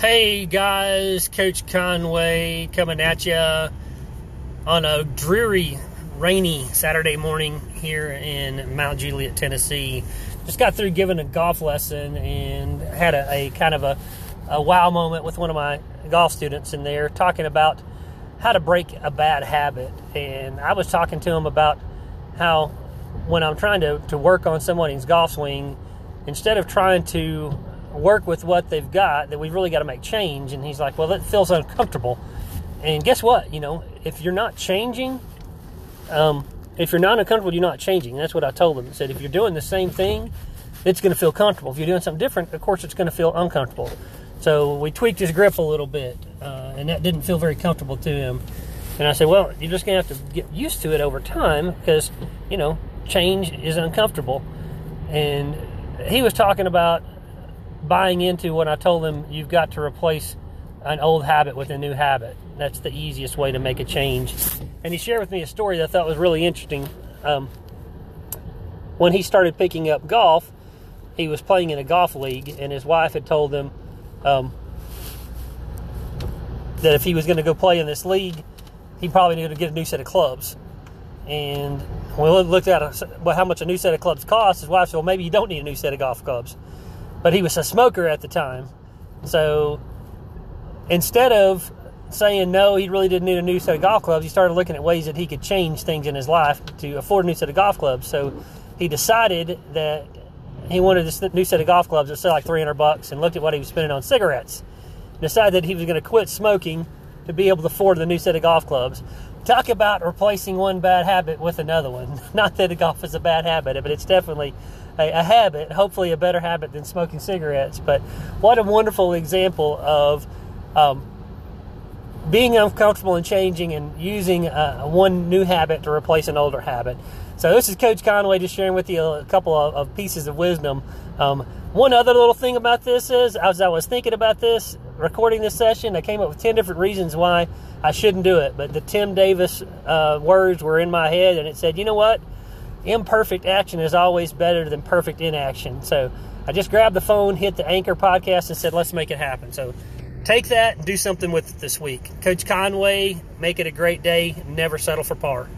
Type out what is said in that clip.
Hey guys, Coach Conway coming at you on a dreary, rainy Saturday morning here in Mount Juliet, Tennessee. Just got through giving a golf lesson and had a kind of a wow moment with one of my golf students in there talking about how to break a bad habit. And I was talking to him about how when I'm trying to work on someone's golf swing, instead of trying to work with what they've got, that we've really got to make change. And he's like, well, that feels uncomfortable. And guess what? You know, if you're not changing, if you're not uncomfortable, you're not changing. And that's what I told him. I said, if you're doing the same thing, it's going to feel comfortable. If you're doing something different, of course, it's going to feel uncomfortable. So we tweaked his grip a little bit, and that didn't feel very comfortable to him. And I said, well, you're just going to have to get used to it over time because, you know, change is uncomfortable. And he was talking about buying into when I told them you've got to replace an old habit with a new habit. That's the easiest way to make a change. And he shared with me a story that I thought was really interesting. When he started picking up golf, he was playing in a golf league, and his wife had told him that if he was going to go play in this league, he probably needed to get a new set of clubs. And when we looked at how much a new set of clubs cost, his wife said, well, maybe you don't need a new set of golf clubs. But he was a smoker at the time. So instead of saying no, he really didn't need a new set of golf clubs, he started looking at ways that he could change things in his life to afford a new set of golf clubs. So he decided that he wanted this new set of golf clubs that sell like $300 and looked at what he was spending on cigarettes. Decided that he was going to quit smoking to be able to afford the new set of golf clubs. Talk about replacing one bad habit with another one. Not that golf is a bad habit, but it's definitely a habit, hopefully a better habit than smoking cigarettes. But what a wonderful example of being uncomfortable and changing and using one new habit to replace an older habit. So this is Coach Conway just sharing with you a couple of pieces of wisdom. One other little thing about this is, as I was thinking about this, recording this session, I came up with 10 different reasons why I shouldn't do it. But the Tim Davis words were in my head, and it said, you know what? Imperfect action is always better than perfect inaction. So I just grabbed the phone, hit the Anchor podcast, and said, let's make it happen. So take that and do something with it this week. Coach Conway, make it a great day. Never settle for par.